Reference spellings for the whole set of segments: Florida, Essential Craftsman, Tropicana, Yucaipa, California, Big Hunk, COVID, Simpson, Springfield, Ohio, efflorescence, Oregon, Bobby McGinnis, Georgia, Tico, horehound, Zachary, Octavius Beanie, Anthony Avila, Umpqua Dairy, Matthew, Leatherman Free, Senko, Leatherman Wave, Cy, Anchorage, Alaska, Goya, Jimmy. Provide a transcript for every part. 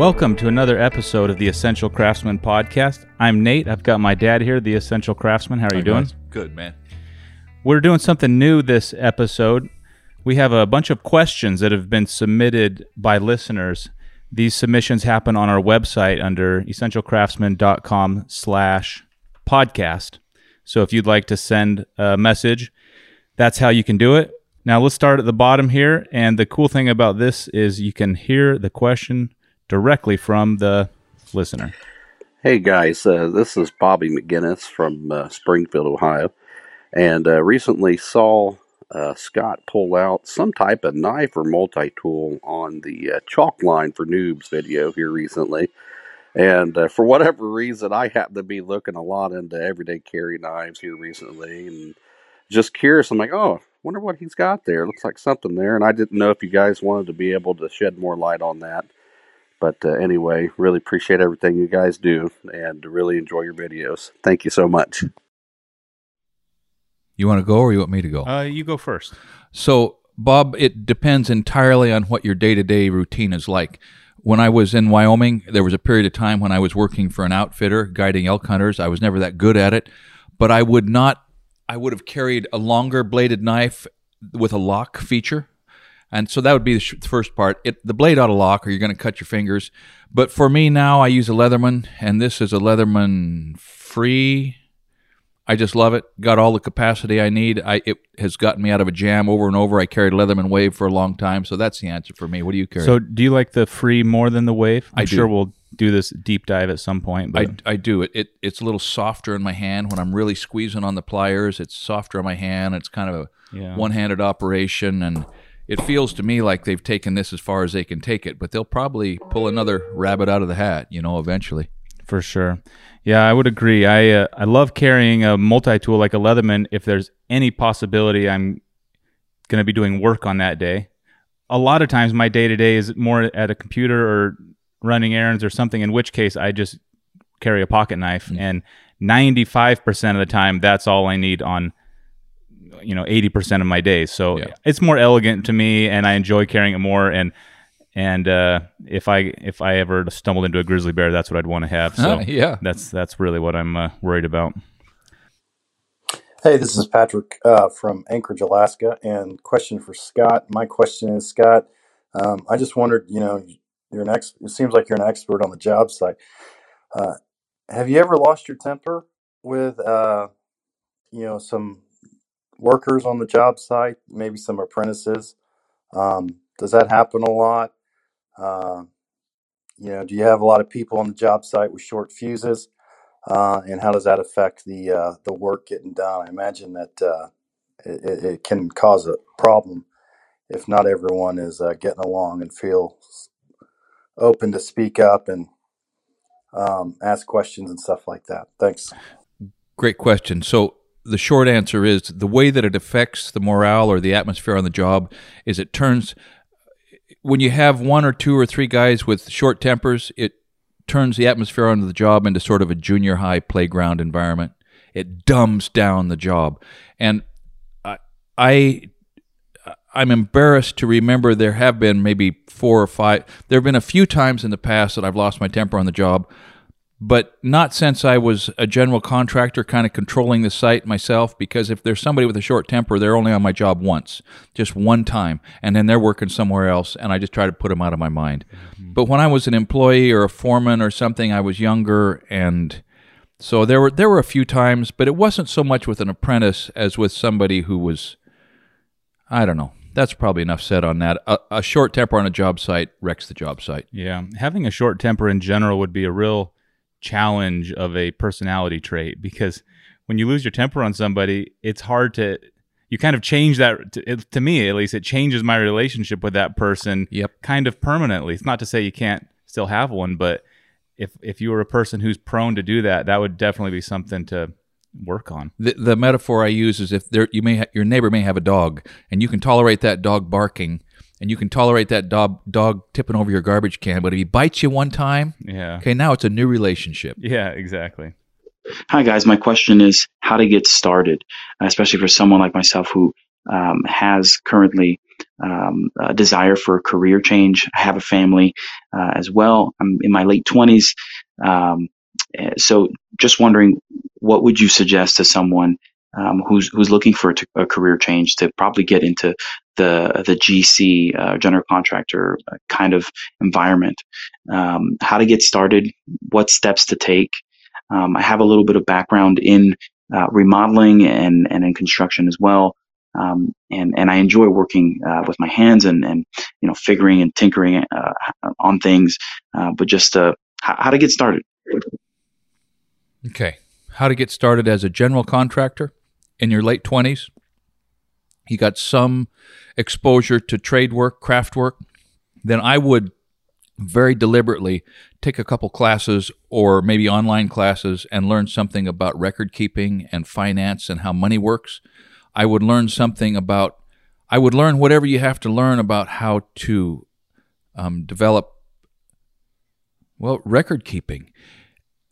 Welcome to another episode of the Essential Craftsman podcast. I'm Nate. I've got my dad here, the Essential Craftsman. How are you doing? Good, man. We're doing something new this episode. We have a bunch of questions that have been submitted by listeners. These submissions happen on our website under essentialcraftsman.com/podcast. So if you'd like to send a message, that's how you can do it. Now let's start at the bottom here. And the cool thing about this is you can hear the question directly from the listener. Hey guys, this is Bobby McGinnis from Springfield, Ohio. And recently saw Scott pull out some type of knife or multi-tool on the chalk line for noobs video here recently. And for whatever reason, I happen to be looking a lot into everyday carry knives here recently. And just curious, I'm like, oh, wonder what he's got there. Looks like something there. And I didn't know if you guys wanted to be able to shed more light on that. But anyway, really appreciate everything you guys do and really enjoy your videos. Thank you so much. You want to go or you want me to go? You go first. So, Bob, it depends entirely on what your day-to-day routine is like. When I was in Wyoming, there was a period of time when I was working for an outfitter, guiding elk hunters. I was never that good at it, but I would have carried a longer bladed knife with a lock feature. And so that would be the first part. The blade ought to lock or you're going to cut your fingers. But for me now, I use a Leatherman, and this is a Leatherman Free. I just love it. Got all the capacity I need. It has gotten me out of a jam over and over. I carried Leatherman Wave for a long time, so that's the answer for me. What do you carry? So do you like the Free more than the Wave? I'm sure we'll do this deep dive at some point. But I do. It's a little softer in my hand. When I'm really squeezing on the pliers, it's softer in my hand. It's kind of a one-handed operation, and it feels to me like they've taken this as far as they can take it, but they'll probably pull another rabbit out of the hat, eventually. For sure. Yeah, I would agree. I love carrying a multi-tool like a Leatherman if there's any possibility I'm going to be doing work on that day. A lot of times my day-to-day is more at a computer or running errands or something, in which case I just carry a pocket knife, and 95% of the time that's all I need on 80% of my days. So it's more elegant to me, and I enjoy carrying it more. And if I ever stumbled into a grizzly bear, that's what I'd want to have. So that's really what I'm worried about. Hey, this is Patrick from Anchorage, Alaska, and question for Scott. My question is, Scott, I just wondered, it seems like you're an expert on the job site. Have you ever lost your temper with some workers on the job site, maybe some apprentices? Does that happen a lot? Do you have a lot of people on the job site with short fuses? And how does that affect the work getting done? I imagine that it can cause a problem if not everyone is getting along and feels open to speak up and ask questions and stuff like that. Thanks. Great question. So, the short answer is the way that it affects the morale or the atmosphere on the job is it turns, when you have one or two or three guys with short tempers, it turns the atmosphere on the job into sort of a junior high playground environment. It dumbs down the job. And I'm embarrassed to remember there have been maybe four or five, there have been a few times in the past that I've lost my temper on the job, but not since I was a general contractor kind of controlling the site myself, because if there's somebody with a short temper, they're only on my job once, just one time, and then they're working somewhere else, and I just try to put them out of my mind. Mm-hmm. But when I was an employee or a foreman or something, I was younger, and so there were a few times, but it wasn't so much with an apprentice as with somebody who was, I don't know. That's probably enough said on that. A short temper on a job site wrecks the job site. Yeah, having a short temper in general would be a real challenge of a personality trait, because when you lose your temper on somebody, it's hard to, you kind of change that, to me at least, it changes my relationship with that person kind of permanently. It's not to say you can't still have one, but if you were a person who's prone to do that, that would definitely be something to work on. The metaphor I use is if your neighbor may have a dog, and you can tolerate that dog barking, and you can tolerate that dog tipping over your garbage can, but if he bites you one time, okay, now it's a new relationship. Yeah, exactly. Hi, guys. My question is how to get started, especially for someone like myself who has currently a desire for a career change. I have a family as well. I'm in my late 20s. So just wondering, what would you suggest to someone who's looking for a career change to probably get into the GC, general contractor kind of environment? How to get started, what steps to take. I have a little bit of background in remodeling and in construction as well. And I enjoy working with my hands and you know, figuring and tinkering on things, but just how to get started. Okay. How to get started as a general contractor in your late 20s. You got some exposure to trade work, craft work. Then I would very deliberately take a couple classes or maybe online classes and learn something about record keeping and finance and how money works. I would learn whatever you have to learn about how to develop, well, record keeping,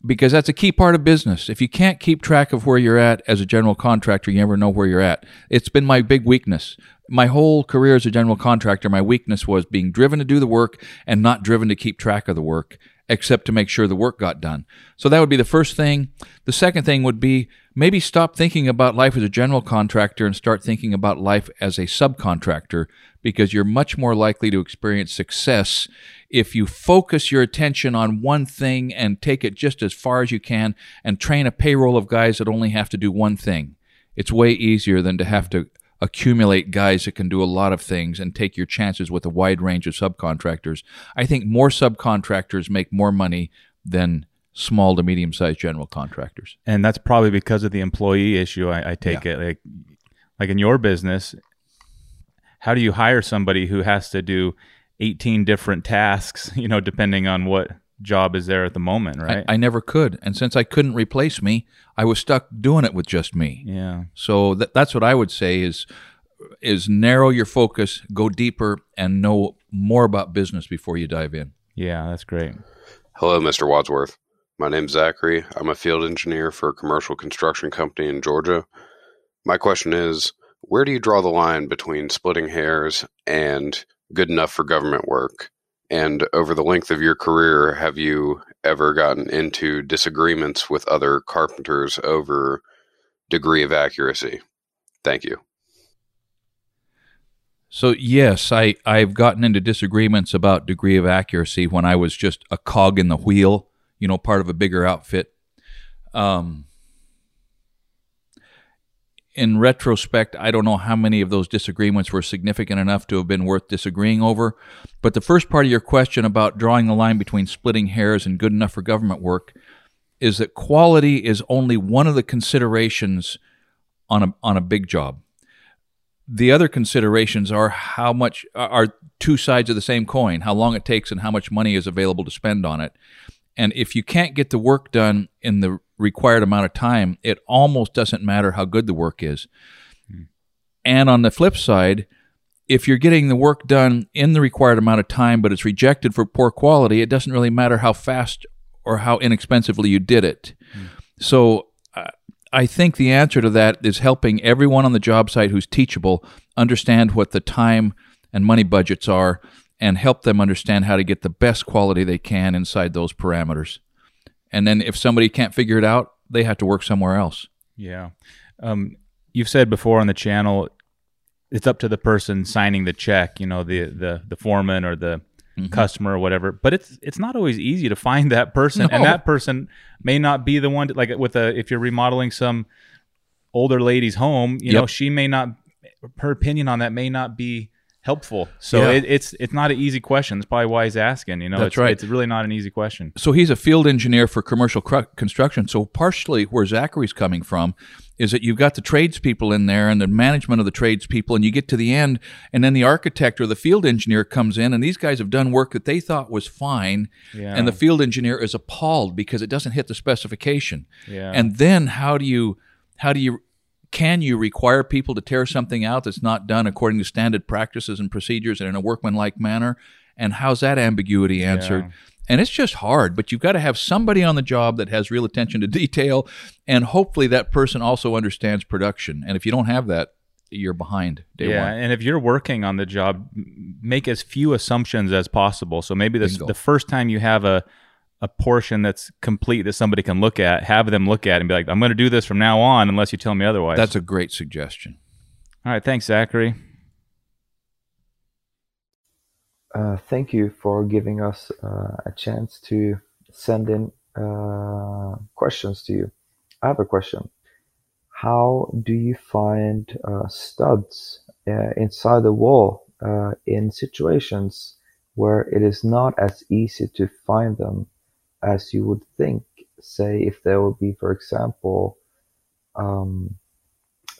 because that's a key part of business. If you can't keep track of where you're at as a general contractor, you never know where you're at. It's been my big weakness. My whole career as a general contractor, my weakness was being driven to do the work and not driven to keep track of the work, except to make sure the work got done. So that would be the first thing. The second thing would be maybe stop thinking about life as a general contractor and start thinking about life as a subcontractor, because you're much more likely to experience success if you focus your attention on one thing and take it just as far as you can and train a payroll of guys that only have to do one thing. It's way easier than to have to accumulate guys that can do a lot of things and take your chances with a wide range of subcontractors. I think more subcontractors make more money than small to medium-sized general contractors. And that's probably because of the employee issue, I take it. Like in your business, how do you hire somebody who has to do 18 different tasks, you know, depending on what job is there at the moment, right? I never could. And since I couldn't replace me, I was stuck doing it with just me. Yeah. So that's what I would say is narrow your focus, go deeper, and know more about business before you dive in. Yeah, that's great. Hello, Mr. Wadsworth. My name's Zachary. I'm a field engineer for a commercial construction company in Georgia. My question is, where do you draw the line between splitting hairs and good enough for government work? And over the length of your career, have you ever gotten into disagreements with other carpenters over degree of accuracy? Thank you. So, yes, I've gotten into disagreements about degree of accuracy when I was just a cog in the wheel, you know, part of a bigger outfit. In retrospect, I don't know how many of those disagreements were significant enough to have been worth disagreeing over. But the first part of your question about drawing the line between splitting hairs and good enough for government work is that quality is only one of the considerations on a big job. The other considerations are how much are two sides of the same coin, how long it takes and how much money is available to spend on it. And if you can't get the work done in the required amount of time, it almost doesn't matter how good the work is. Mm. And on the flip side, if you're getting the work done in the required amount of time, but it's rejected for poor quality, it doesn't really matter how fast or how inexpensively you did it. Mm. So I think the answer to that is helping everyone on the job site who's teachable understand what the time and money budgets are, and help them understand how to get the best quality they can inside those parameters. And then if somebody can't figure it out, they have to work somewhere else. Yeah. You've said before on the channel, it's up to the person signing the check, you know, the foreman or the mm-hmm. customer or whatever. But it's not always easy to find that person. No. And that person may not be the one, if you're remodeling some older lady's home, you yep. know, her opinion on that may not be helpful. So yeah. It's not an easy question. That's probably why he's asking. You know, that's right. It's really not an easy question. So he's a field engineer for commercial construction. So partially where Zachary's coming from is that you've got the tradespeople in there and the management of the tradespeople, and you get to the end, and then the architect or the field engineer comes in, and these guys have done work that they thought was fine, yeah. and the field engineer is appalled because it doesn't hit the specification. Yeah. And then can you require people to tear something out that's not done according to standard practices and procedures and in a workmanlike manner? And how's that ambiguity answered? Yeah. And it's just hard, but you've got to have somebody on the job that has real attention to detail, and hopefully that person also understands production. And if you don't have that, you're behind day one. Yeah, and if you're working on the job, make as few assumptions as possible. So maybe the first time you have a portion that's complete that somebody can look at, have them look at and be like, I'm going to do this from now on unless you tell me otherwise. That's a great suggestion. All right, thanks, Zachary. Thank you for giving us a chance to send in questions to you. I have a question. How do you find studs inside the wall in situations where it is not as easy to find them as you would think? Say if there would be, for example,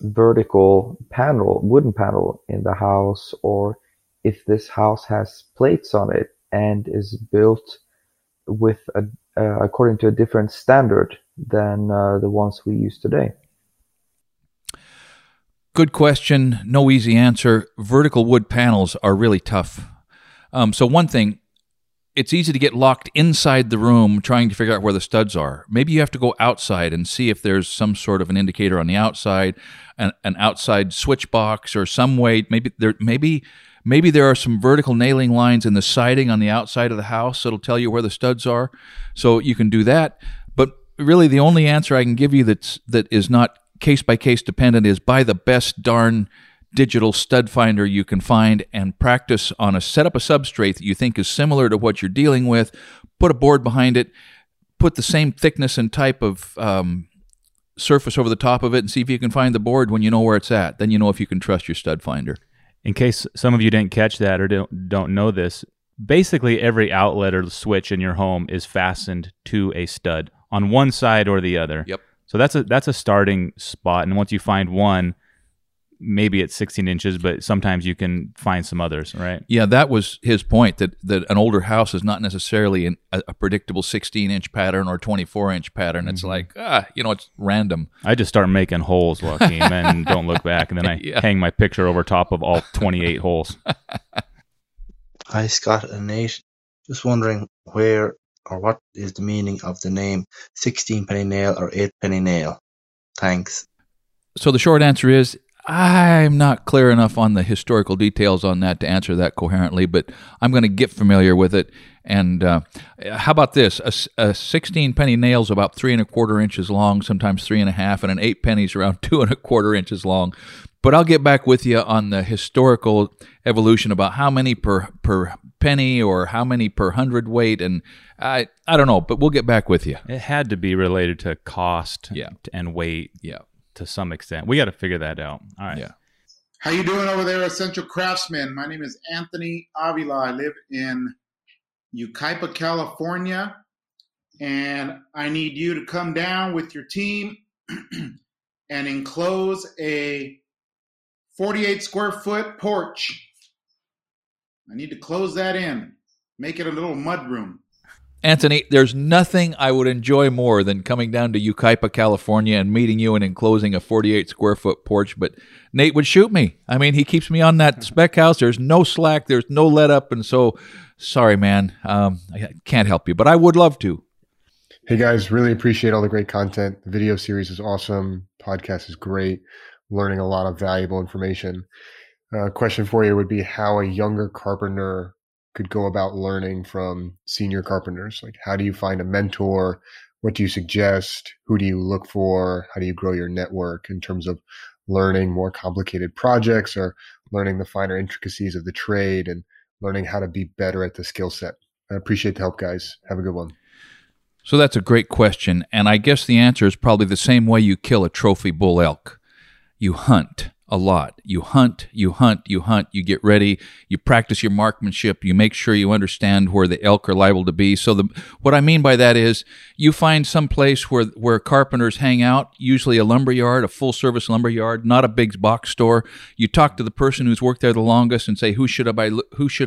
vertical panel, wooden panel in the house, or if this house has plates on it and is built with according to a different standard than the ones we use today. Good question. No easy answer. Vertical wood panels are really tough. So one thing, it's easy to get locked inside the room trying to figure out where the studs are. Maybe you have to go outside and see if there's some sort of an indicator on the outside, an outside switch box or some way. Maybe there are some vertical nailing lines in the siding on the outside of the house that'll tell you where the studs are. So you can do that. But really the only answer I can give you that is not case-by-case dependent is buy the best darn digital stud finder you can find and practice on set up a substrate that you think is similar to what you're dealing with, put a board behind it, put the same thickness and type of surface over the top of it and see if you can find the board when you know where it's at. Then you know if you can trust your stud finder. In case some of you didn't catch that or don't know this, basically every outlet or switch in your home is fastened to a stud on one side or the other. Yep. So that's a starting spot, and once you find one, maybe it's 16 inches, but sometimes you can find some others, right? Yeah, that was his point, that an older house is not necessarily a predictable 16-inch pattern or 24-inch pattern. It's like, it's random. I just start making holes, Joaquin, and don't look back, and then I hang my picture over top of all 28 holes. Hi, Scott and Nate. Just wondering where or what is the meaning of the name 16-penny nail or 8-penny nail? Thanks. So the short answer is, I'm not clear enough on the historical details on that to answer that coherently, but I'm going to get familiar with it. And how about this? A 16-penny nail is about 3 1/4 inches long, sometimes 3 1/2, and an 8-penny is around 2 1/4 inches long. But I'll get back with you on the historical evolution about how many per penny or how many per hundredweight, and I don't know, but we'll get back with you. It had to be related to cost and weight. Yeah. To some extent. We got to figure that out. All right. Yeah. How you doing over there, Essential Craftsman? My name is Anthony Avila. I live in Yucaipa, California, and I need you to come down with your team and enclose a 48 square foot porch. I need to close that in, make it a little mud room. Anthony, there's nothing I would enjoy more than coming down to Yucaipa, California, and meeting you and enclosing a 48-square-foot porch, but Nate would shoot me. I mean, he keeps me on that spec house. There's no slack. There's no let-up, and so, sorry, man. I can't help you, but I would love to. Hey, guys, really appreciate all the great content. The video series is awesome. Podcast is great. Learning a lot of valuable information. Question for you would be how a younger carpenter could go about learning from senior carpenters. Like, how do you find a mentor? What do you suggest? Who do you look for? How do you grow your network in terms of learning more complicated projects or learning the finer intricacies of the trade and learning how to be better at the skill set? I appreciate the help, guys. Have a good one. So that's a great question. And I guess the answer is probably the same way you kill a trophy bull elk. You hunt. A lot. You hunt, you get ready, you practice your marksmanship, you make sure you understand where the elk are liable to be. So what I mean by that is you find some place where carpenters hang out, usually a lumberyard, a full-service lumberyard, not a big box store. You talk to the person who's worked there the longest and say, who should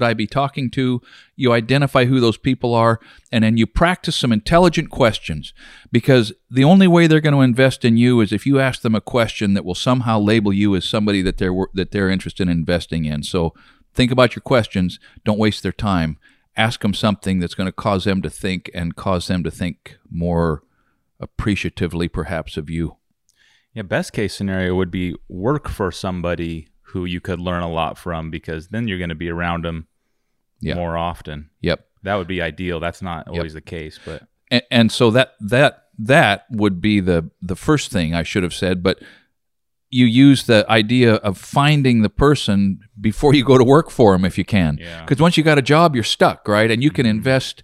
I be talking to? You identify who those people are, and then you practice some intelligent questions, because the only way they're going to invest in you is if you ask them a question that will somehow label you as somebody that they're interested in investing in. So think about your questions. Don't waste their time. Ask them something that's going to cause them to think, and cause them to think more appreciatively, perhaps, of you. Yeah, best case scenario would be work for somebody who you could learn a lot from, because then you're going to be around them more often. Yep. That would be ideal. That's not always the case, but and so that would be the first thing I should have said, but you use the idea of finding the person before you go to work for them if you can. Yeah. 'Cause once you got a job, you're stuck, right? And you can invest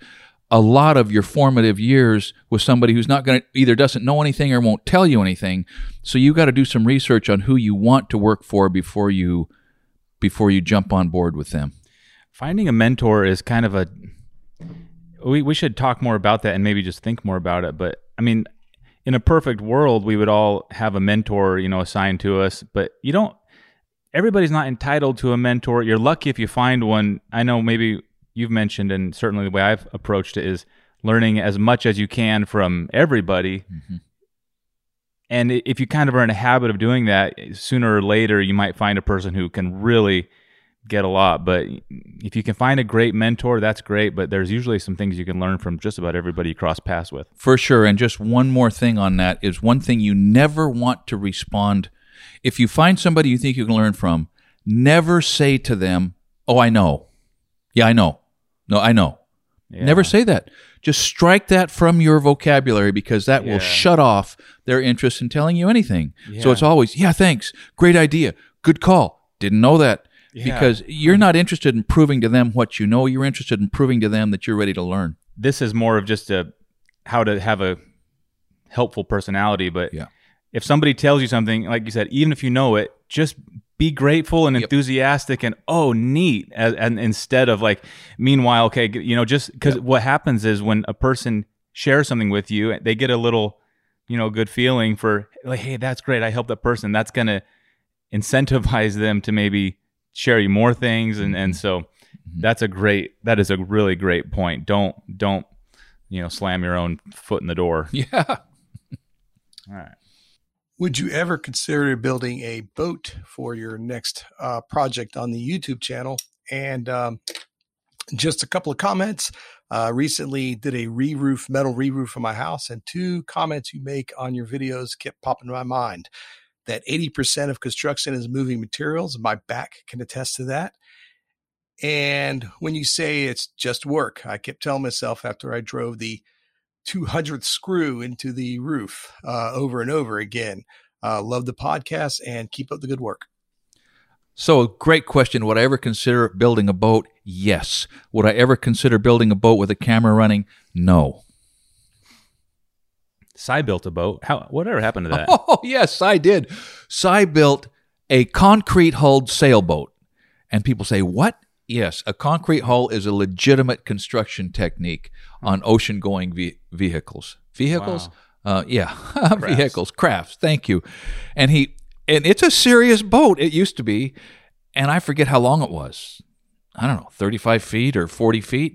a lot of your formative years with somebody who's not going to, either doesn't know anything or won't tell you anything. So you got to do some research on who you want to work for before you jump on board with them. Finding a mentor is kind of a, we should talk more about that and maybe just think more about it. But I mean, in a perfect world, we would all have a mentor, you know, assigned to us, but everybody's not entitled to a mentor. You're lucky if you find one. I know maybe you've mentioned, and certainly the way I've approached it is learning as much as you can from everybody. Mm-hmm. And if you kind of are in a habit of doing that, sooner or later, you might find a person who can really get a lot. But if you can find a great mentor, that's great, but there's usually some things you can learn from just about everybody you cross paths with. For sure. And just one more thing on that is, one thing you never want to respond. If you find somebody you think you can learn from, never say to them, "Oh, I know. Yeah, I know. No, I know." Yeah. Never say that. Just strike that from your vocabulary, because that will shut off their interest in telling you anything. Yeah. So it's always, "Yeah, thanks. Great idea. Good call. Didn't know that." Yeah. Because you're not interested in proving to them what you know. You're interested in proving to them that you're ready to learn. This is more of just how to have a helpful personality. But if somebody tells you something, like you said, even if you know it, just be grateful and enthusiastic and, "Oh, neat," and instead of like, "Meanwhile, okay," you know, just because what happens is when a person shares something with you, they get a little, you know, good feeling for like, "Hey, that's great. I helped that person." That's going to incentivize them to maybe share you more things, and so that is a really great point. Don't slam your own foot in the door. Yeah. All right. Would you ever consider building a boat for your next project on the YouTube channel? And just a couple of comments. Recently did a metal re-roof of my house, and two comments you make on your videos kept popping in my mind. That 80% of construction is moving materials. My back can attest to that. And when you say it's just work, I kept telling myself after I drove the 200th screw into the roof over and over again. Love the podcast and keep up the good work. So, great question. Would I ever consider building a boat? Yes. Would I ever consider building a boat with a camera running? No. Cy built a boat. Whatever happened to that? Oh, yes, Cy did. Cy built a concrete-hulled sailboat. And people say, "What?" Yes, a concrete hull is a legitimate construction technique on ocean-going vehicles. Vehicles? Wow. Crafts. Vehicles, crafts. Thank you. And it's a serious boat. It used to be. And I forget how long it was. I don't know, 35 feet or 40 feet.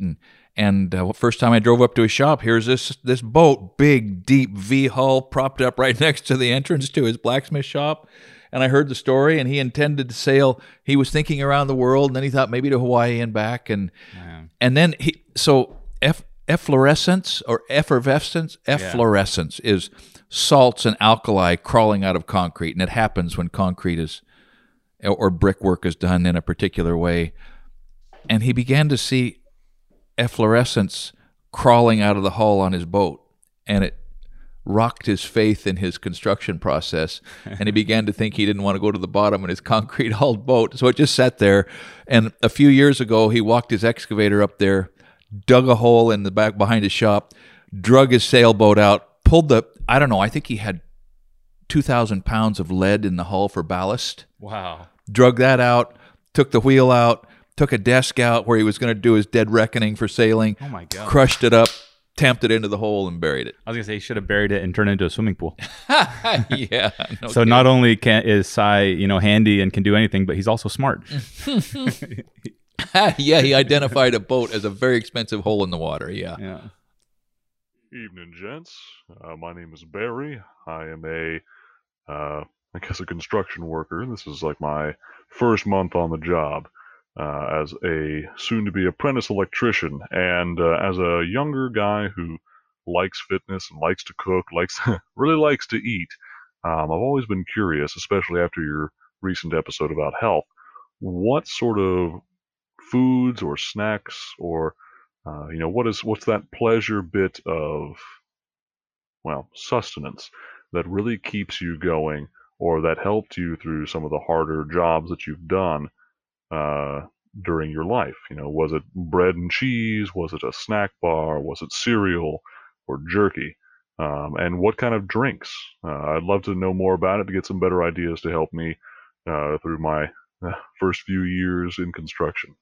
And first time I drove up to his shop, here's this boat, big, deep V-hull, propped up right next to the entrance to his blacksmith shop. And I heard the story, and he intended to sail. He was thinking around the world, and then he thought maybe to Hawaii and back. And then efflorescence is salts and alkali crawling out of concrete. And it happens when concrete is, or brickwork is done in a particular way. And he began to see efflorescence crawling out of the hull on his boat, and it rocked his faith in his construction process, and he began to think he didn't want to go to the bottom in his concrete hulled boat. So it just sat there, and a few years ago he walked his excavator up there, dug a hole in the back behind his shop, drug his sailboat out, pulled the, I don't know, I think he had 2,000 pounds of lead in the hull for ballast. Wow. Drug that out, took the wheel out, took a desk out where he was going to do his dead reckoning for sailing. Oh, my God. Crushed it up, tamped it into the hole, and buried it. I was going to say, he should have buried it and turned it into a swimming pool. Yeah. No so kidding. Not only is Cy, handy and can do anything, but he's also smart. Yeah, he identified a boat as a very expensive hole in the water. Yeah. Evening, gents. My name is Barry. I am a construction worker. This is like my first month on the job. As a soon-to-be apprentice electrician, and as a younger guy who likes fitness and likes to cook, really likes to eat, I've always been curious, especially after your recent episode about health, what sort of foods or snacks or, what's that pleasure bit of, sustenance that really keeps you going or that helped you through some of the harder jobs that you've done during your life? Was it bread and cheese? Was it a snack bar? Was it cereal or jerky? And what kind of drinks? I'd love to know more about it to get some better ideas to help me through my first few years in construction.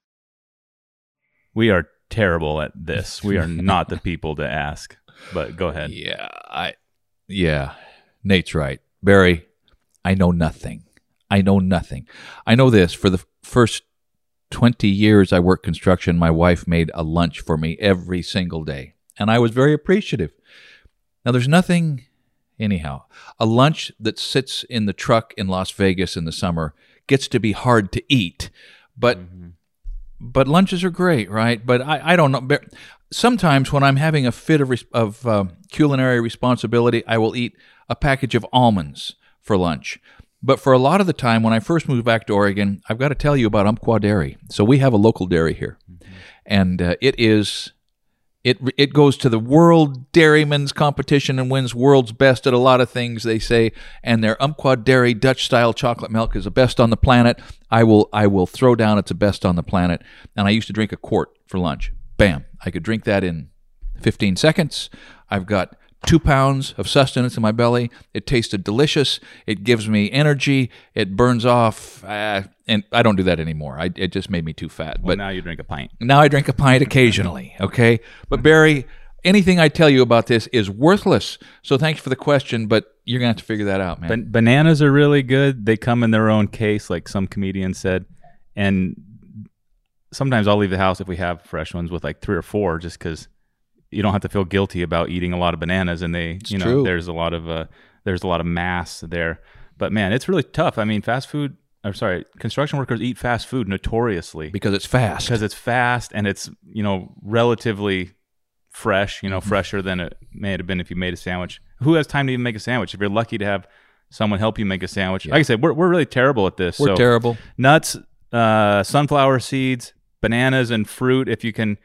We are terrible at this. We are not the people to ask, but go ahead. Yeah, Nate's right. Barry, I know nothing. I know this. For the first 20 years I worked construction, my wife made a lunch for me every single day, and I was very appreciative. Now, there's nothing, anyhow, a lunch that sits in the truck in Las Vegas in the summer gets to be hard to eat, but but lunches are great, right? But I don't know. Sometimes when I'm having a fit of culinary responsibility, I will eat a package of almonds for lunch. But for a lot of the time, when I first moved back to Oregon, I've got to tell you about Umpqua Dairy. So we have a local dairy here, and it is... It goes to the World Dairymen's Competition and wins world's best at a lot of things, they say, and their Umpqua Dairy Dutch-style chocolate milk is the best on the planet. I will throw down it's the best on the planet, and I used to drink a quart for lunch. Bam. I could drink that in 15 seconds. I've got 2 pounds of sustenance in my belly. It tasted delicious. It gives me energy. It burns off. And I don't do that anymore. It just made me too fat. But now you drink a pint. Now I drink a pint occasionally, okay? But Barry, anything I tell you about this is worthless. So thanks for the question, but you're going to have to figure that out, man. Bananas are really good. They come in their own case, like some comedian said. And sometimes I'll leave the house if we have fresh ones with like 3 or 4 just because you don't have to feel guilty about eating a lot of bananas, and it's true. there's a lot of mass there. But man, it's really tough. I mean, construction workers eat fast food notoriously because it's fast and it's, relatively fresh, fresher than it may have been if you made a sandwich. Who has time to even make a sandwich? If you're lucky to have someone help you make a sandwich. Yeah. Like I said, we're really terrible at this. We're terrible. Nuts, sunflower seeds, bananas, and fruit if you can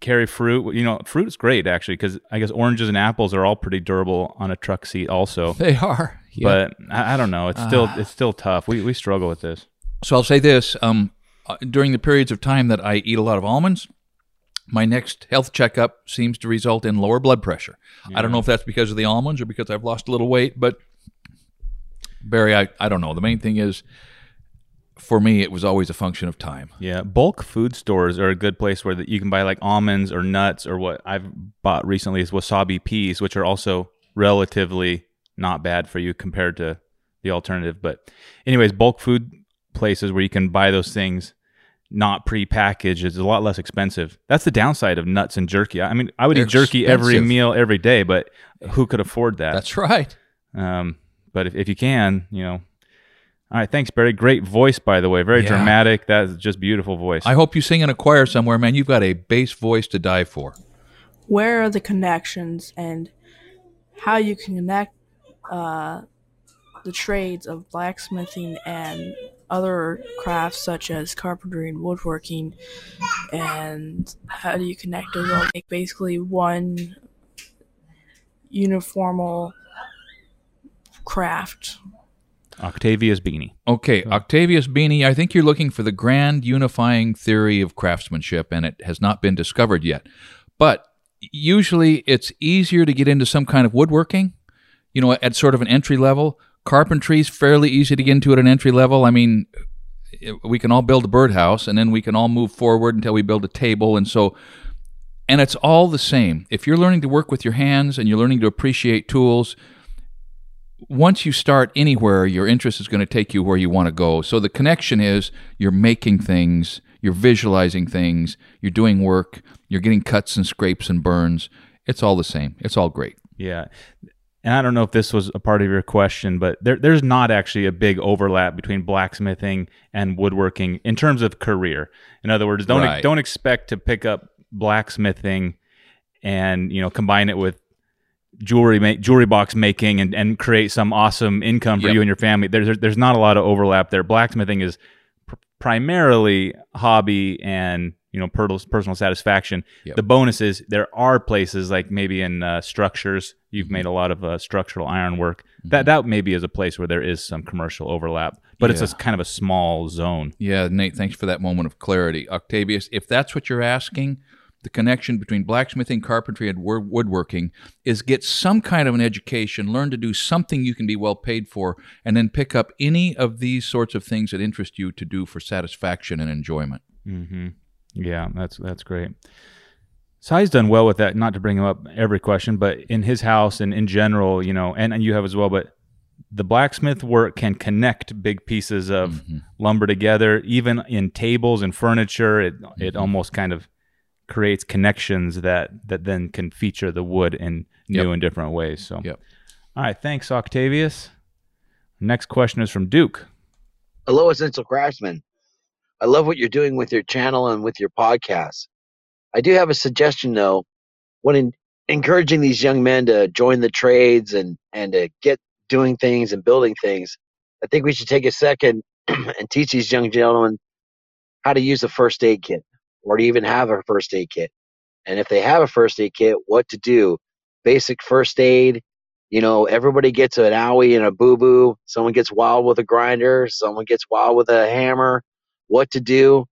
carry fruit. Fruit is great, actually, because I guess oranges and apples are all pretty durable on a truck seat also. They are. Yeah. But I don't know. It's still tough. We struggle with this. So I'll say this. During the periods of time that I eat a lot of almonds, my next health checkup seems to result in lower blood pressure. Yeah. I don't know if that's because of the almonds or because I've lost a little weight, but Barry, I don't know. The main thing is, for me, it was always a function of time. Yeah, bulk food stores are a good place where you can buy like almonds or nuts, or what I've bought recently is wasabi peas, which are also relatively not bad for you compared to the alternative. But anyways, bulk food places where you can buy those things not pre-packaged is a lot less expensive. That's the downside of nuts and jerky. I mean, I would eat jerky every meal, every day, but who could afford that? That's right. But if you can, All right, thanks, Barry. Great voice, by the way. Very dramatic. That's just beautiful voice. I hope you sing in a choir somewhere, man. You've got a bass voice to die for. Where are the connections and how you can connect the trades of blacksmithing and other crafts such as carpentry and woodworking, and how do you connect those all? Make basically one uniformal craft. Octavius Beanie. Okay, Octavius Beanie, I think you're looking for the grand unifying theory of craftsmanship, and it has not been discovered yet. But usually it's easier to get into some kind of woodworking, at sort of an entry level. Carpentry's fairly easy to get into at an entry level. I mean, we can all build a birdhouse, and then we can all move forward until we build a table, and it's all the same. If you're learning to work with your hands and you're learning to appreciate tools, once you start anywhere, your interest is going to take you where you want to go. So the connection is you're making things, you're visualizing things, you're doing work, you're getting cuts and scrapes and burns. It's all the same. It's all great. Yeah. And I don't know if this was a part of your question, but there's not actually a big overlap between blacksmithing and woodworking in terms of career. In other words, don't expect to pick up blacksmithing and, combine it with jewelry box making and create some awesome income for you and your family. There's not a lot of overlap there. Blacksmithing is primarily hobby and, you know, personal satisfaction. Yep. The bonus is there are places like maybe in structures, you've made a lot of structural ironwork. Mm-hmm. That maybe is a place where there is some commercial overlap, but it's a kind of a small zone. Yeah, Nate, thanks for that moment of clarity. Octavius, if that's what you're asking, the connection between blacksmithing, carpentry, and woodworking is get some kind of an education, learn to do something you can be well paid for, and then pick up any of these sorts of things that interest you to do for satisfaction and enjoyment. Mm-hmm. Yeah, that's great. Cy's done well with that, not to bring him up every question, but in his house and in general, you know, and you have as well, but the blacksmith work can connect big pieces of lumber together, even in tables and furniture. It almost kind of creates connections that then can feature the wood in new and different ways. So, all right, thanks, Octavius. Next question is from Duke. Hello, Essential Craftsman. I love what you're doing with your channel and with your podcast. I do have a suggestion, though, when encouraging these young men to join the trades and to get doing things and building things. I think we should take a second and teach these young gentlemen how to use a first aid kit, or to even have a first aid kit. And if they have a first aid kit, what to do. Basic first aid. You know, everybody gets an owie and a boo-boo. Someone gets wild with a grinder. Someone gets wild with a hammer. What to do,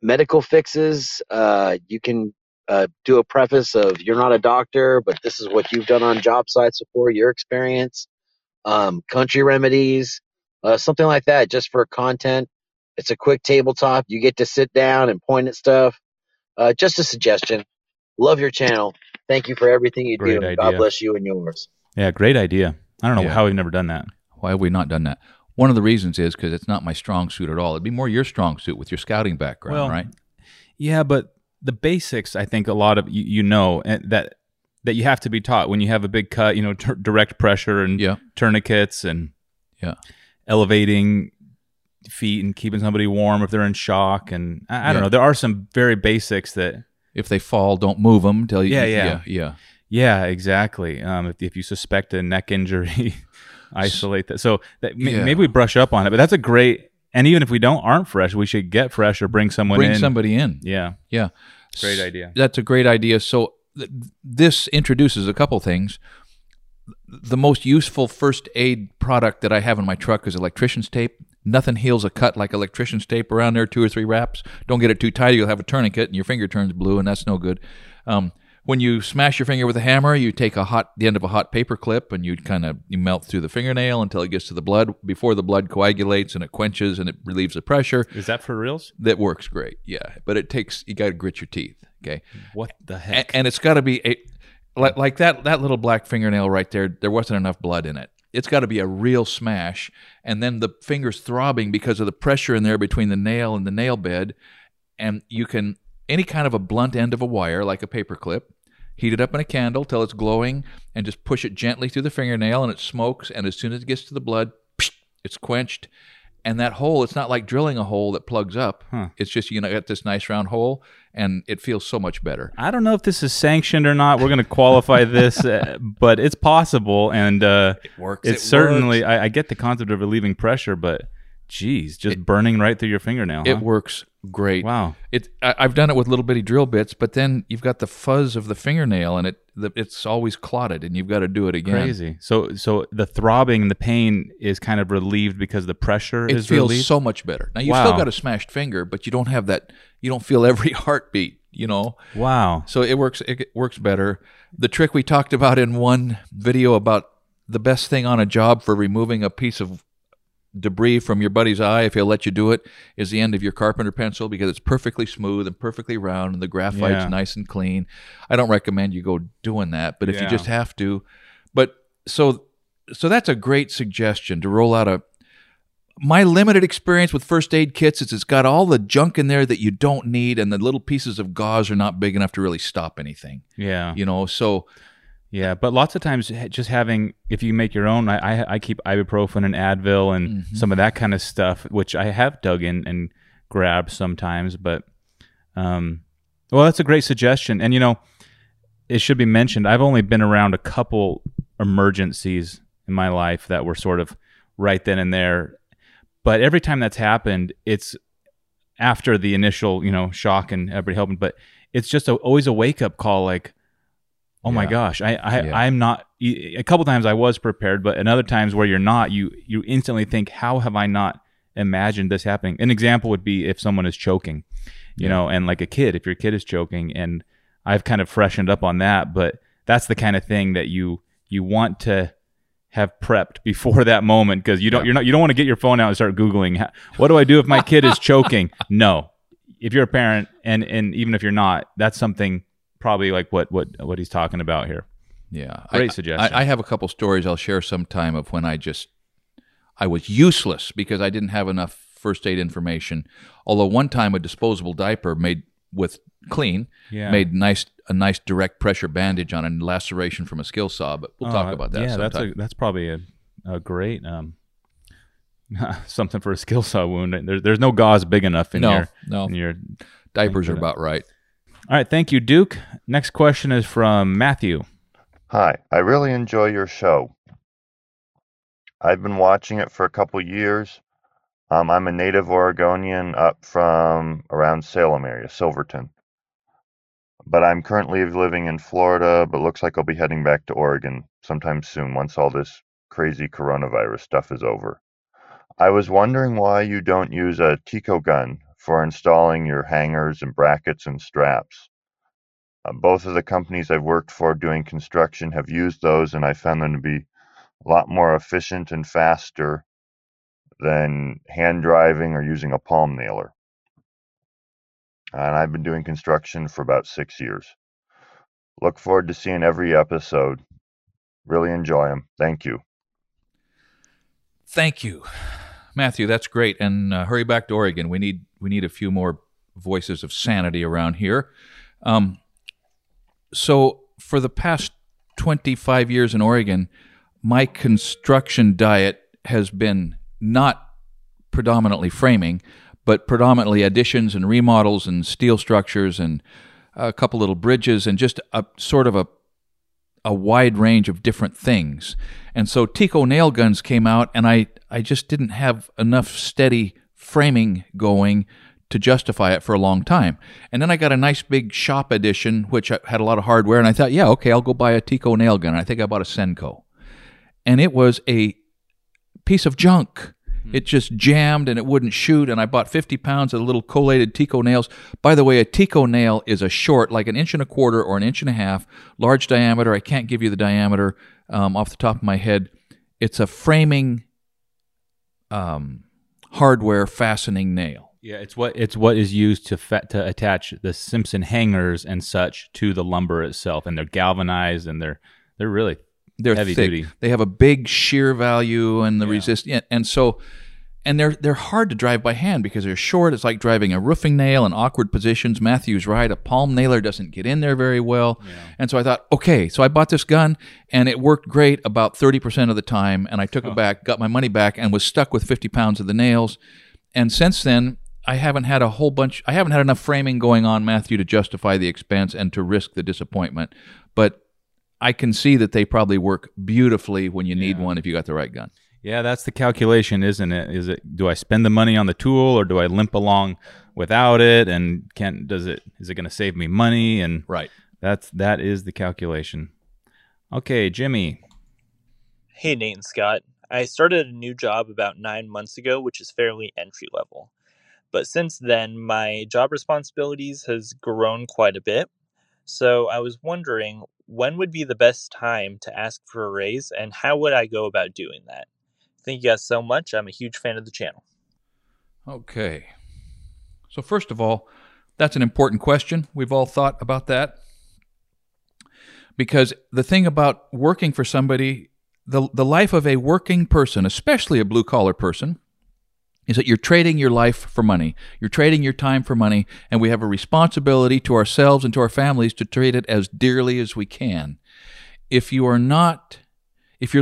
medical fixes. You can do a preface of you're not a doctor, but this is what you've done on job sites before, your experience, country remedies, something like that, just for content. It's a quick tabletop. You get to sit down and point at stuff. Just a suggestion. Love your channel. Thank you for everything you do. Idea. God bless you and yours. Yeah, great idea. I don't know how we've never done that. Why have we not done that? One of the reasons is because it's not my strong suit at all. It'd be more your strong suit with your scouting background, right? Yeah, but the basics, I think a lot of that you have to be taught when you have a big cut, you know, direct pressure and tourniquets and elevating feet and keeping somebody warm if they're in shock. And I don't know. There are some very basics that... If they fall, don't move them. Till you, yeah, exactly. If you suspect a neck injury... Isolate that. So that maybe we brush up on it, but that's a great, and even if we aren't fresh, we should get fresh or bring somebody in. Yeah. Yeah. Great idea. That's a great idea. So this introduces a couple things. The most useful first aid product that I have in my truck is electrician's tape. Nothing heals a cut like electrician's tape around there, 2 or 3 wraps. Don't get it too tight. You'll have a tourniquet and your finger turns blue and that's no good. When you smash your finger with a hammer, you take the end of a hot paper clip and you melt through the fingernail until it gets to the blood before the blood coagulates and it quenches and it relieves the pressure. Is that for reals? That works great, yeah. But you got to grit your teeth, okay? What the heck? And it's got to be, like that little black fingernail right there wasn't enough blood in it. It's got to be a real smash. And then the finger's throbbing because of the pressure in there between the nail and the nail bed. And you can... any kind of a blunt end of a wire, like a paper clip, heat it up in a candle till it's glowing and just push it gently through the fingernail and it smokes, and as soon as it gets to the blood, it's quenched. And that hole, it's not like drilling a hole that plugs up. Huh. It's just, got this nice round hole and it feels so much better. I don't know if this is sanctioned or not. We're going to qualify this, but it's possible. And it works. It's certainly, I get the concept of relieving pressure, but geez, just burning right through your fingernail. It works great. Wow. I've done it with little bitty drill bits, but then you've got the fuzz of the fingernail, and it's always clotted, and you've got to do it again. Crazy. So the throbbing and the pain is kind of relieved because the pressure is relieved? It feels so much better. Now, you've still got a smashed finger, but you don't have that. You don't feel every heartbeat, you know? Wow. So it works. It works better. The trick we talked about in one video about the best thing on a job for removing a piece of debris from your buddy's eye, if he'll let you do it, is the end of your carpenter pencil, because it's perfectly smooth and perfectly round and the graphite's nice and clean. I don't recommend you go doing that, but if you just have to. But so that's a great suggestion to roll out. My limited experience with first aid kits is it's got all the junk in there that you don't need, and the little pieces of gauze are not big enough to really stop anything. Yeah. You know, so... Yeah, but lots of times just having, if you make your own, I keep ibuprofen and Advil and some of that kind of stuff, which I have dug in and grabbed sometimes. But, well, that's a great suggestion. And, it should be mentioned, I've only been around a couple emergencies in my life that were sort of right then and there. But every time that's happened, it's after the initial, shock and everybody helping. But it's just always a wake-up call, like, oh my gosh, I'm not. A couple times I was prepared, but in other times where you're not, you instantly think, how have I not imagined this happening? An example would be if someone is choking, you know, and like a kid, if your kid is choking, and I've kind of freshened up on that, but that's the kind of thing that you want to have prepped before that moment, because you don't want to get your phone out and start Googling, what do I do if my kid is choking? No. If you're a parent, and even if you're not, that's something probably like what he's talking about here. Yeah. Great suggestion. I have a couple stories I'll share sometime of when I was useless because I didn't have enough first aid information. Although one time a disposable diaper made with clean made a nice direct pressure bandage on a laceration from a skill saw, but we'll talk about that sometime. That's probably a great something for a skill saw wound. There's no gauze big enough in your diapers are about right. All right, thank you, Duke. Next question is from Matthew. Hi, I really enjoy your show. I've been watching it for a couple years. I'm a native Oregonian up from around Salem area, Silverton. But I'm currently living in Florida, but looks like I'll be heading back to Oregon sometime soon once all this crazy coronavirus stuff is over. I was wondering why you don't use a Tico gun for installing your hangers and brackets and straps. Both of the companies I've worked for doing construction have used those, and I found them to be a lot more efficient and faster than hand driving or using a palm nailer. And I've been doing construction for about 6 years. Look forward to seeing every episode. Really enjoy them. Thank you. Thank you, Matthew. That's great. And hurry back to Oregon. We need a few more voices of sanity around here. So for the past 25 years in Oregon, my construction diet has been not predominantly framing, but predominantly additions and remodels and steel structures and a couple little bridges and just a sort of a wide range of different things. And so Tico nail guns came out, and I just didn't have enough steady framing going to justify it for a long time. And then I got a nice big shop edition, which had a lot of hardware, and I thought, yeah, okay, I'll go buy a Tico nail gun. And I think I bought a Senko. And it was a piece of junk. It just jammed and it wouldn't shoot, and I bought 50 pounds of the little collated Tico nails. By the way, a Tico nail is a short, like an inch and a quarter or an inch and a half, large diameter. I can't give you the diameter off the top of my head. It's a framing hardware fastening nail. Yeah, it's what is used to attach the Simpson hangers and such to the lumber itself, and they're galvanized, and they're really... They're heavy thick. Duty. They have a big shear value and the resistance, and so, and they're hard to drive by hand because they're short. It's like driving a roofing nail in awkward positions. Matthew's right; a palm nailer doesn't get in there very well. Yeah. And so I thought, okay, so I bought this gun, and it worked great about 30% of the time. And I took it back, got my money back, and was stuck with 50 pounds of the nails. And since then, I haven't had a whole bunch. I haven't had enough framing going on, Matthew, to justify the expense and to risk the disappointment, but I can see that they probably work beautifully when you need one if you got the right gun. Yeah, that's the calculation, isn't it? Is it, do I spend the money on the tool, or do I limp along without it? And is it going to save me money? And right, that is the calculation. Okay, Jimmy. Hey, Nate and Scott. I started a new job about 9 months ago, which is fairly entry level. But since then, my job responsibilities has grown quite a bit. So I was wondering, when would be the best time to ask for a raise, and how would I go about doing that? Thank you guys so much. I'm a huge fan of the channel. Okay. So first of all, that's an important question. We've all thought about that. Because the thing about working for somebody, the life of a working person, especially a blue-collar person, is that you're trading your life for money. You're trading your time for money, and we have a responsibility to ourselves and to our families to trade it as dearly as we can. If you're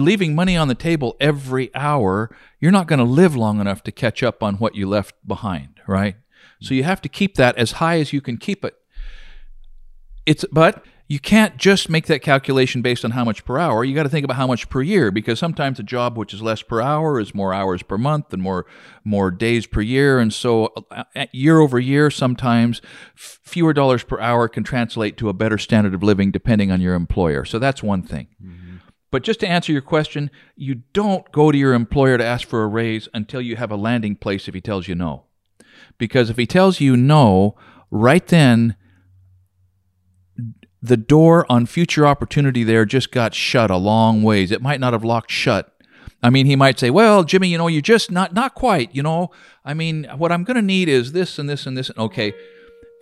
leaving money on the table every hour, you're not going to live long enough to catch up on what you left behind, right? So you have to keep that as high as you can keep it. But you can't just make that calculation based on how much per hour. You got to think about how much per year, because sometimes a job which is less per hour is more hours per month and more days per year. And so year over year, sometimes fewer dollars per hour can translate to a better standard of living depending on your employer. So that's one thing. Mm-hmm. But just to answer your question, you don't go to your employer to ask for a raise until you have a landing place if he tells you no. Because if he tells you no, right then, the door on future opportunity there just got shut a long ways. It might not have locked shut. I mean, he might say, well, Jimmy, you know, you're just not quite, you know. I mean, what I'm going to need is this and this and this. Okay.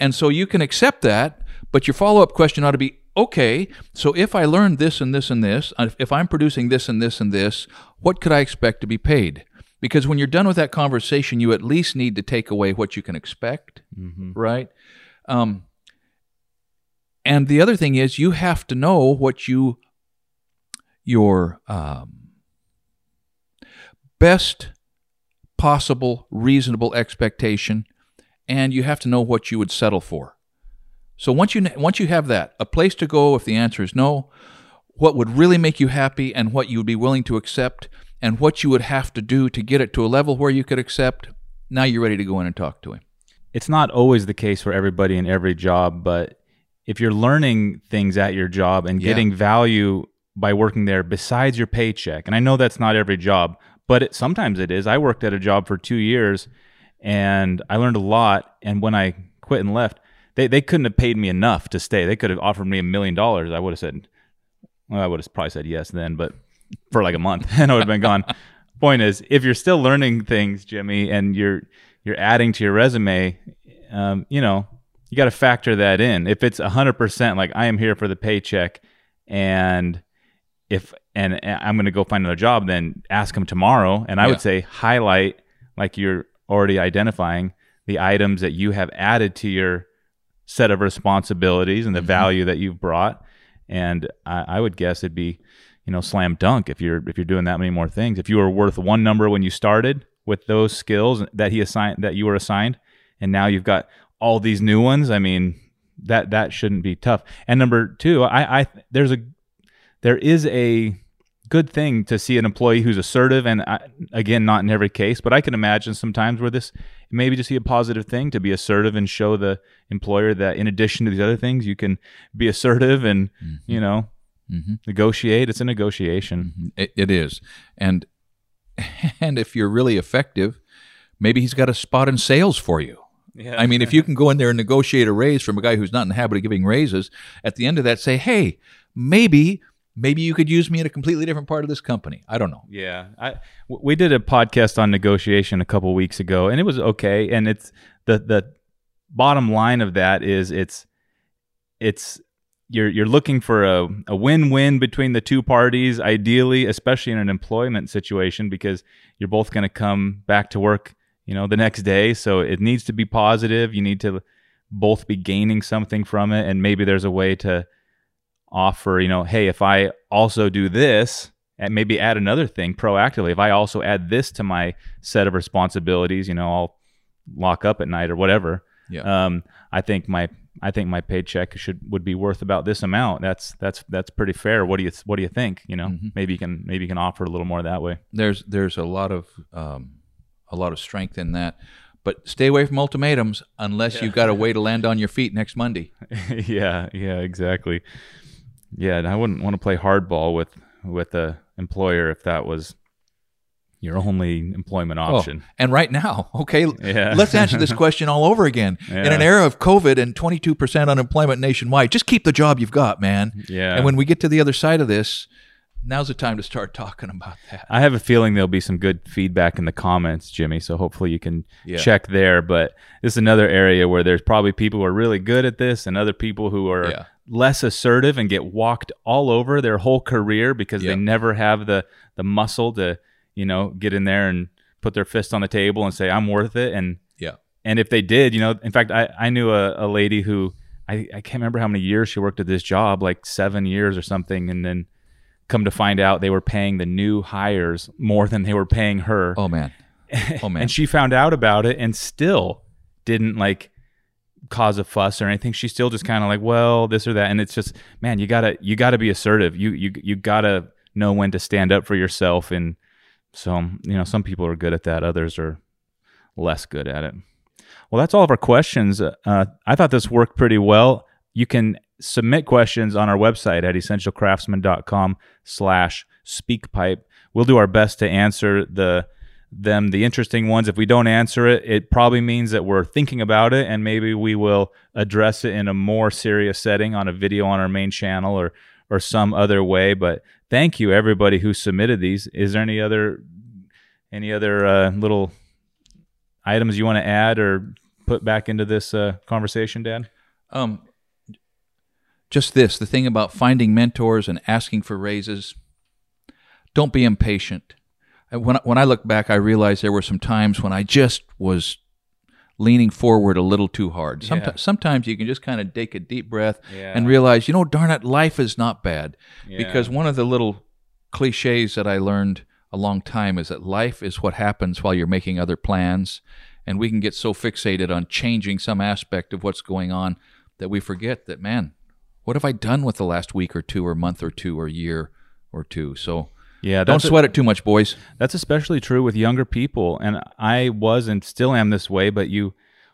And so you can accept that, but your follow-up question ought to be, okay, so if I learned this and this and this, if I'm producing this and this and this, what could I expect to be paid? Because when you're done with that conversation, you at least need to take away what you can expect, mm-hmm. right? And the other thing is, you have to know what your best possible reasonable expectation, and you have to know what you would settle for. So once you have that, a place to go if the answer is no, what would really make you happy and what you would be willing to accept and what you would have to do to get it to a level where you could accept, now you're ready to go in and talk to him. It's not always the case for everybody in every job, but if you're learning things at your job and getting value by working there besides your paycheck, and I know that's not every job, but sometimes it is. I worked at a job for 2 years and I learned a lot, and when I quit and left, They couldn't have paid me enough to stay. They could have offered me $1 million. I would have said, well, I would have probably said yes then, but for like a month, and I would have been gone. Point is, if you're still learning things, Jimmy, and you're adding to your resume, you know, you got to factor that in. If it's 100%, like I am here for the paycheck, and if I'm going to go find another job, then ask them tomorrow. And I would say highlight, like you're already identifying, the items that you have added to your set of responsibilities and the value that you've brought. And I would guess it'd be, you know, slam dunk if you're doing that many more things. If you were worth one number when you started with those skills that you were assigned, and now you've got all these new ones, I mean, that shouldn't be tough. And number two, I there is a good thing to see an employee who's assertive, and again, not in every case, but I can imagine sometimes where this maybe just be a positive thing to be assertive and show the employer that in addition to these other things, you can be assertive and you know negotiate. It's a negotiation. It is, and if you're really effective, maybe he's got a spot in sales for you. Yeah. I mean, if you can go in there and negotiate a raise from a guy who's not in the habit of giving raises, at the end of that, say, hey, Maybe you could use me in a completely different part of this company. I don't know. Yeah. We did a podcast on negotiation a couple of weeks ago, and it was okay. And it's the bottom line of that is it's you're looking for a win-win between the two parties, ideally, especially in an employment situation, because you're both going to come back to work, you know, the next day. So it needs to be positive. You need to both be gaining something from it, and maybe there's a way to offer, you know, hey, if I also do this, and maybe add another thing proactively, if I also add this to my set of responsibilities, you know, I'll lock up at night or whatever. Yeah. I think my paycheck would be worth about this amount. That's pretty fair. What do you think? You know, maybe you can offer a little more that way. There's a lot of strength in that. But stay away from ultimatums unless you've got a way to land on your feet next Monday. yeah, exactly. Yeah, and I wouldn't want to play hardball with a employer if that was your only employment option. Oh, and right now, okay, let's answer this question all over again. Yeah. In an era of COVID and 22% unemployment nationwide, just keep the job you've got, man. Yeah. And when we get to the other side of this, now's the time to start talking about that. I have a feeling there'll be some good feedback in the comments, Jimmy, so hopefully you can check there. But this is another area where there's probably people who are really good at this and other people who are less assertive and get walked all over their whole career because they never have the muscle to, you know, get in there and put their fist on the table and say, I'm worth it. And if they did, you know, in fact, I knew a lady who, I can't remember how many years she worked at this job, like 7 years or something, and then come to find out they were paying the new hires more than they were paying her. Oh man. And she found out about it and still didn't like cause a fuss or anything. She's still just kind of like, well, this or that. And it's just, man, you gotta be assertive. You gotta know when to stand up for yourself. And so, you know, some people are good at that. Others are less good at it. Well, that's all of our questions. I thought this worked pretty well. You can submit questions on our website at essentialcraftsman.com/speakpipe. We'll do our best to answer the interesting ones. If we don't answer it, it probably means that we're thinking about it, and maybe we will address it in a more serious setting on a video on our main channel or some other way. But thank you, everybody who submitted these. Is there any other little items you want to add or put back into this conversation, Dan? Just this, the thing about finding mentors and asking for raises. Don't be impatient. When I look back, I realize there were some times when I just was leaning forward a little too hard. Sometimes you can just kind of take a deep breath and realize, you know, darn it, life is not bad. Yeah. Because one of the little cliches that I learned a long time is that life is what happens while you're making other plans. And we can get so fixated on changing some aspect of what's going on that we forget that, man, what have I done with the last week or two or month or two or year or two? So yeah, don't sweat it too much, boys. That's especially true with younger people. And I was and still am this way, but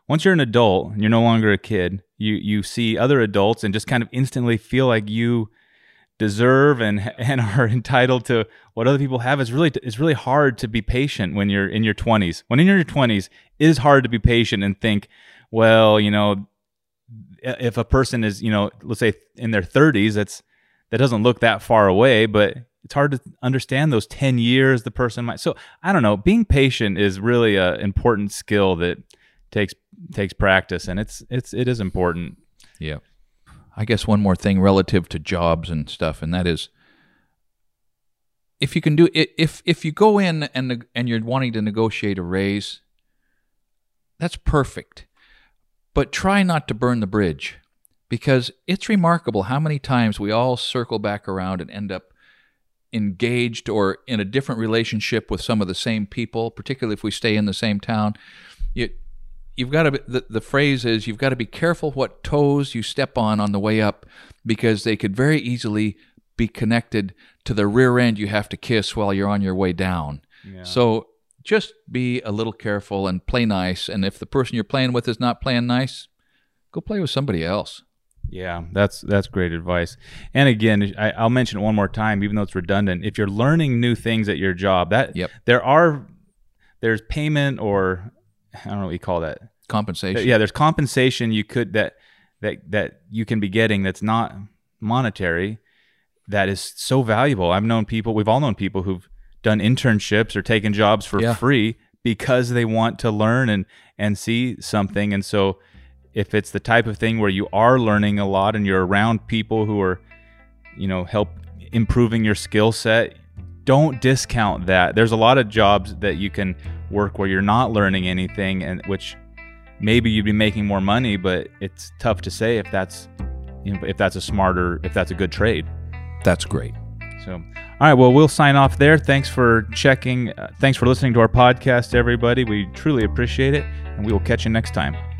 once you're an adult and you're no longer a kid, you see other adults and just kind of instantly feel like you deserve and are entitled to what other people have. It's really hard to be patient when you're in your 20s. When you're in your 20s, it is hard to be patient and think, well, you know, if a person is, you know, let's say in their 30s, that doesn't look that far away, but it's hard to understand those 10 years the person might. So I don't know, being patient is really an important skill that takes practice, and it is important. Yeah. I guess one more thing relative to jobs and stuff, and that is, if you can do it, if you go in and you're wanting to negotiate a raise, that's perfect. But try not to burn the bridge, because it's remarkable how many times we all circle back around and end up engaged or in a different relationship with some of the same people, particularly if we stay in the same town. You've got to. The phrase is, you've got to be careful what toes you step on the way up, because they could very easily be connected to the rear end you have to kiss while you're on your way down. Yeah. So just be a little careful and play nice. And if the person you're playing with is not playing nice, go play with somebody else. Yeah, that's great advice. And again, I'll mention it one more time, even though it's redundant. If you're learning new things at your job, there's payment, or I don't know what you call that. Compensation. Yeah, there's compensation that you can be getting that's not monetary, that is so valuable. We've all known people who've done internships or taken jobs for free because they want to learn and see something. And so if it's the type of thing where you are learning a lot and you're around people who are, you know, help improving your skill set, don't discount that. There's a lot of jobs that you can work where you're not learning anything, and which maybe you'd be making more money, but it's tough to say if that's a good trade. That's great. So, all right, well, we'll sign off there. Thanks for checking. Thanks for listening to our podcast, everybody. We truly appreciate it, and we will catch you next time.